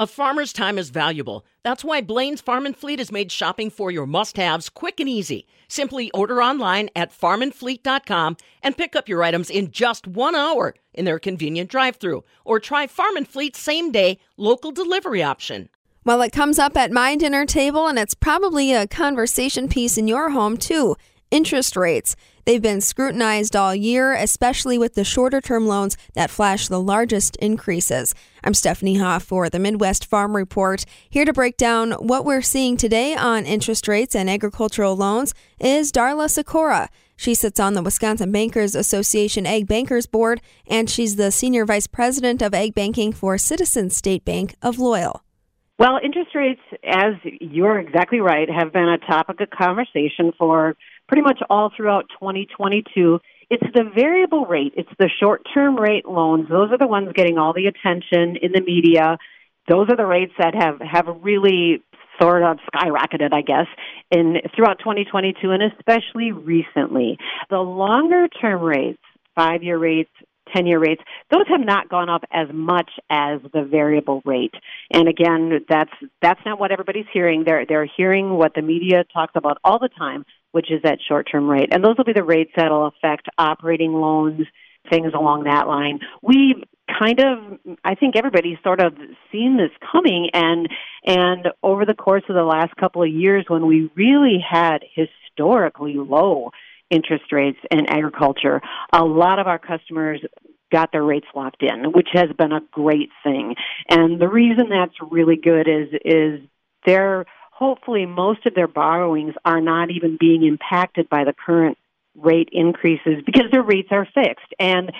A farmer's time is valuable. That's why Blaine's Farm and Fleet has made shopping for your must-haves quick and easy. Simply order online at farmandfleet.com and pick up your items in just 1 hour in their convenient drive-thru. Or try Farm and Fleet's same-day local delivery option. Well, it comes up at my dinner table, and it's probably a conversation piece in your home, too. Interest rates. They've been scrutinized all year, especially with the shorter-term loans that flash the largest increases. I'm Stephanie Hoff for the Midwest Farm Report. Here to break down what we're seeing today on interest rates and agricultural loans is Darla Sikora. She sits on the Wisconsin Bankers Association Ag Bankers Board, and she's the Senior Vice President of Ag Banking for Citizen State Bank of Loyal. Well, interest rates, as you're exactly right, have been a topic of conversation for pretty much all throughout 2022. It's the variable rate. It's the short-term rate loans. Those are the ones getting all the attention in the media. Those are the rates that have really sort of skyrocketed, I guess, throughout 2022 and especially recently. The longer-term rates, 5-year rates, 10-year rates, those have not gone up as much as the variable rate. And again, that's not what everybody's hearing. They're hearing what the media talks about all the time, which is that short-term rate. And those will be the rates that will affect operating loans, things along that line. We've kind of, I think everybody's sort of seen this coming, and over the course of the last couple of years when we really had historically low interest rates in agriculture, a lot of our customers got their rates locked in, which has been a great thing. And the reason that's really good is they're hopefully most of their borrowings are not even being impacted by the current rate increases because their rates are fixed. And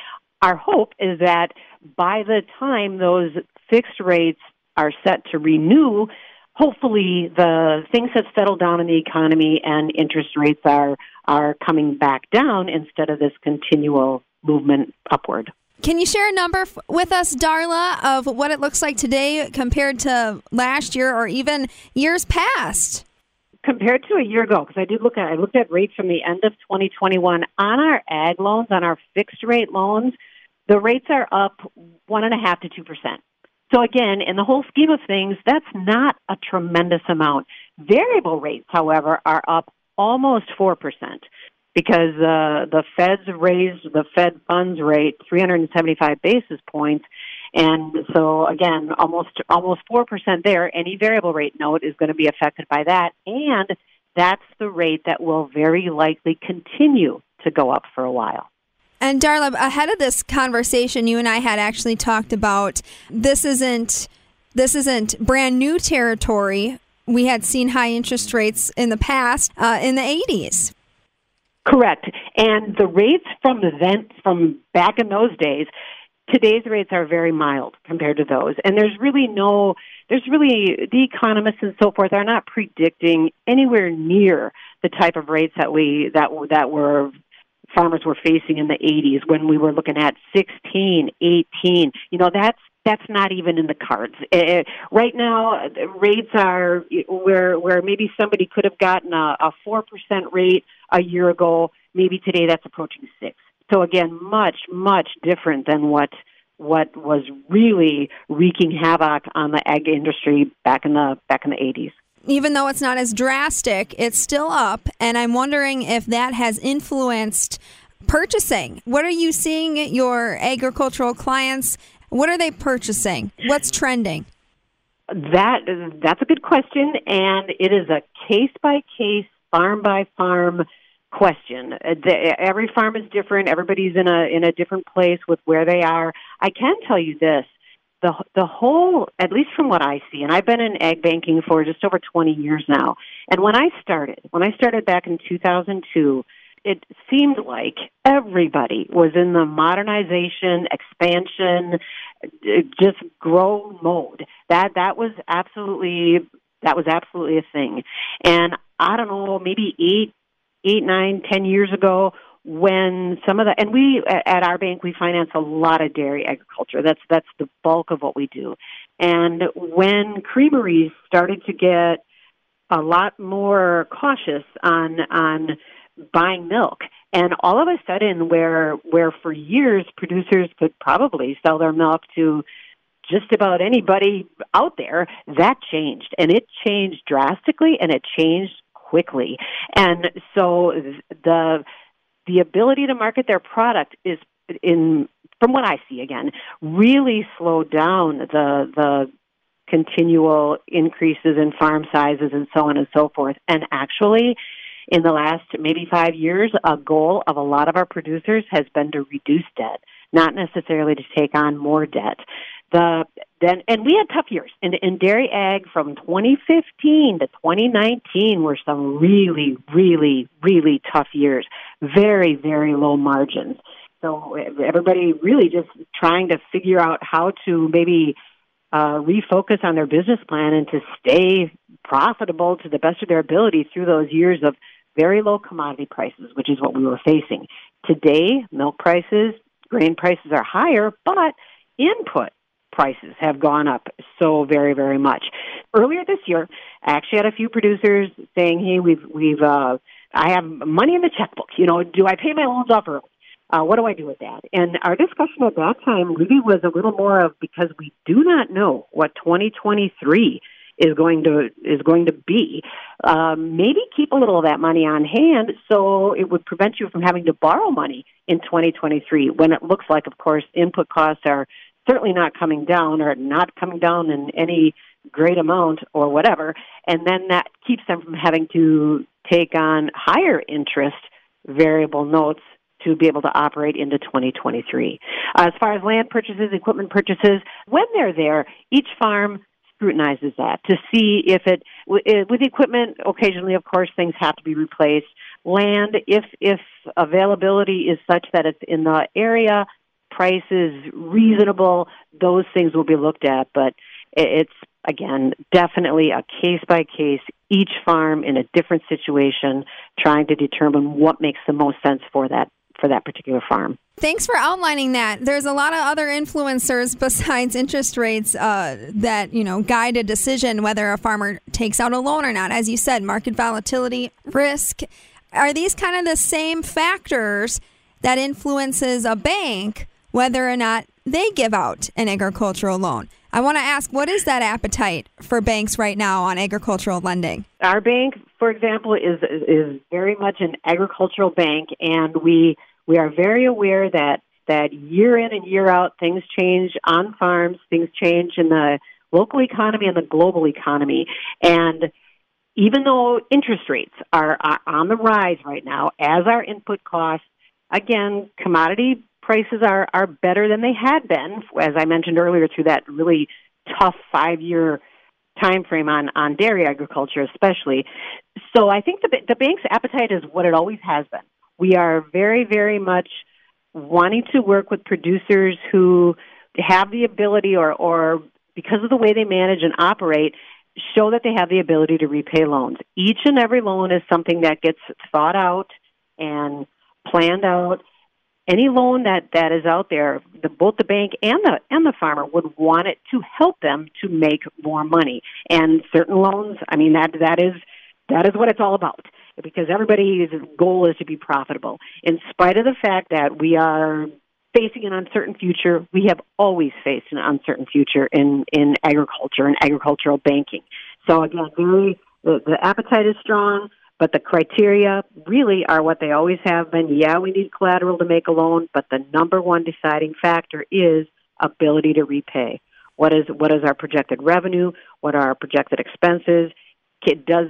our hope is that by the time those fixed rates are set to renew, hopefully the things have settled down in the economy and interest rates are coming back down instead of this continual movement upward. Can you share a number with us, Darla, of what it looks like today compared to last year or even years past? Compared to a year ago, because I looked at rates from the end of 2021 on our ag loans, on our fixed rate loans, the rates are up 1.5% to 2%. So again, in the whole scheme of things, that's not a tremendous amount. Variable rates, however, are up almost 4%. Because the Feds raised the Fed funds rate 375 basis points. And so, again, almost 4% there. Any variable rate note is going to be affected by that. And that's the rate that will very likely continue to go up for a while. And, Darla, ahead of this conversation, you and I had actually talked about this isn't brand new territory. We had seen high interest rates in the past, in the 80s. Correct. And the rates from back in those days, today's rates are very mild compared to those. And the economists and so forth are not predicting anywhere near the type of rates that farmers were facing in the 80s when we were looking at 16, 18. You know, that's not even in the cards. Right now, rates are where maybe somebody could have gotten a 4% rate a year ago. Maybe today that's approaching 6%. So again, much, much different than what was really wreaking havoc on the ag industry back in the 80s. Even though it's not as drastic, it's still up, and I'm wondering if that has influenced purchasing. What are you seeing at your agricultural clients? What are they purchasing? What's trending? That's a good question, and it is a case-by-case, farm-by-farm question. Every farm is different. Everybody's in a different place with where they are. I can tell you this. The whole, at least from what I see, and I've been in ag banking for just over 20 years now, and when I started back in 2002, it seemed like everybody was in the modernization, expansion, just grow mode. That was absolutely a thing. And I don't know, maybe 8, 9, 10 years ago, when some of the, and we at our bank, we finance a lot of dairy agriculture. That's the bulk of what we do. And when creameries started to get a lot more cautious on buying milk, and all of a sudden where for years producers could probably sell their milk to just about anybody out there, that changed. And it changed drastically, and it changed quickly. And so the ability to market their product is, from what I see again, really slowed down the continual increases in farm sizes and so on and so forth. And actually, in the last maybe 5 years, a goal of a lot of our producers has been to reduce debt, not necessarily to take on more debt. And we had tough years. In dairy ag from 2015 to 2019 were some really, really, really tough years. Very, very low margins. So everybody really just trying to figure out how to maybe refocus on their business plan and to stay profitable to the best of their ability through those years of very low commodity prices, which is what we were facing. Today, milk prices, grain prices are higher, but input prices have gone up so very, very much. Earlier this year, I actually had a few producers saying, hey, I have money in the checkbook. You know, do I pay my loans off early? What do I do with that? And our discussion at that time really was a little more of, because we do not know what 2023 is going to be. Maybe keep a little of that money on hand so it would prevent you from having to borrow money in 2023 when it looks like, of course, input costs are certainly not coming down or not coming down in any great amount or whatever. And then that keeps them from having to take on higher interest variable notes to be able to operate into 2023. As far as land purchases, equipment purchases, when they're there, each farm scrutinizes that to see if it, with equipment, occasionally, of course, things have to be replaced. Land, if availability is such that it's in the area, price is reasonable, those things will be looked at. But it's, again, definitely a case-by-case, each farm in a different situation, trying to determine what makes the most sense for that particular farm. Thanks for outlining that. There's a lot of other influencers besides interest rates that, guide a decision whether a farmer takes out a loan or not. As you said, market volatility, risk. Are these kind of the same factors that influences a bank whether or not they give out an agricultural loan? I want to ask, what is that appetite for banks right now on agricultural lending? Our bank, for example, is very much an agricultural bank, and we are very aware that year in and year out, things change on farms, things change in the local economy and the global economy. And even though interest rates are on the rise right now, as our input costs, again, commodity prices are better than they had been, as I mentioned earlier, through that really tough 5-year time frame on dairy agriculture especially. So I think the bank's appetite is what it always has been. We are very, very much wanting to work with producers who have the ability or because of the way they manage and operate, show that they have the ability to repay loans. Each and every loan is something that gets thought out and planned out. Any loan that is out there, both the bank and the farmer would want it to help them to make more money. And certain loans, I mean, that is what it's all about, because everybody's goal is to be profitable. In spite of the fact that we are facing an uncertain future, we have always faced an uncertain future in agriculture and agricultural banking. So again, the appetite is strong. But the criteria really are what they always have been. Yeah, we need collateral to make a loan, but the number one deciding factor is ability to repay. What is our projected revenue? What are our projected expenses? Does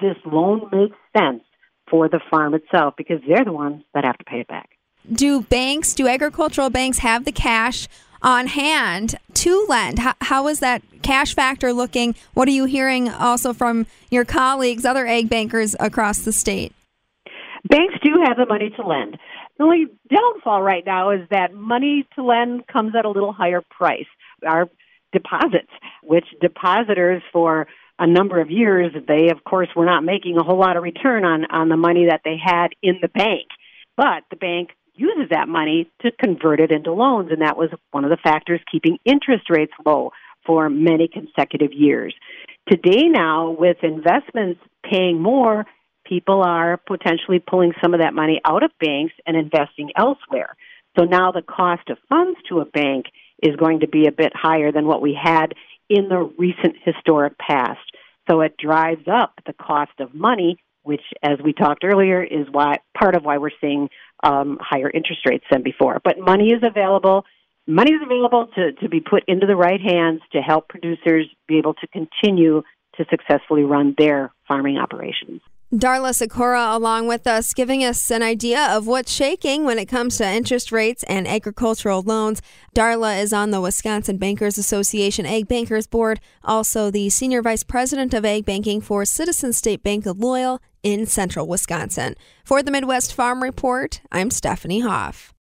this loan make sense for the farm itself? Because they're the ones that have to pay it back. Do agricultural banks have the cash on hand to lend? How is that cash factor looking? What are you hearing also from your colleagues, other egg bankers across the state? Banks do have the money to lend. The only downfall right now is that money to lend comes at a little higher price. Our deposits, which depositors for a number of years, they, of course, were not making a whole lot of return on the money that they had in the bank. But the bank uses that money to convert it into loans, and that was one of the factors keeping interest rates low for many consecutive years. Today now, with investments paying more, people are potentially pulling some of that money out of banks and investing elsewhere. So now the cost of funds to a bank is going to be a bit higher than what we had in the recent historic past. So it drives up the cost of money, which, as we talked earlier, is why part of why we're seeing higher interest rates than before. But money is available. Money is available to be put into the right hands to help producers be able to continue to successfully run their farming operations. Darla Sikora along with us, giving us an idea of what's shaking when it comes to interest rates and agricultural loans. Darla is on the Wisconsin Bankers Association Ag Bankers Board, also the Senior Vice President of Ag Banking for Citizen State Bank of Loyal in central Wisconsin. For the Midwest Farm Report, I'm Stephanie Hoff.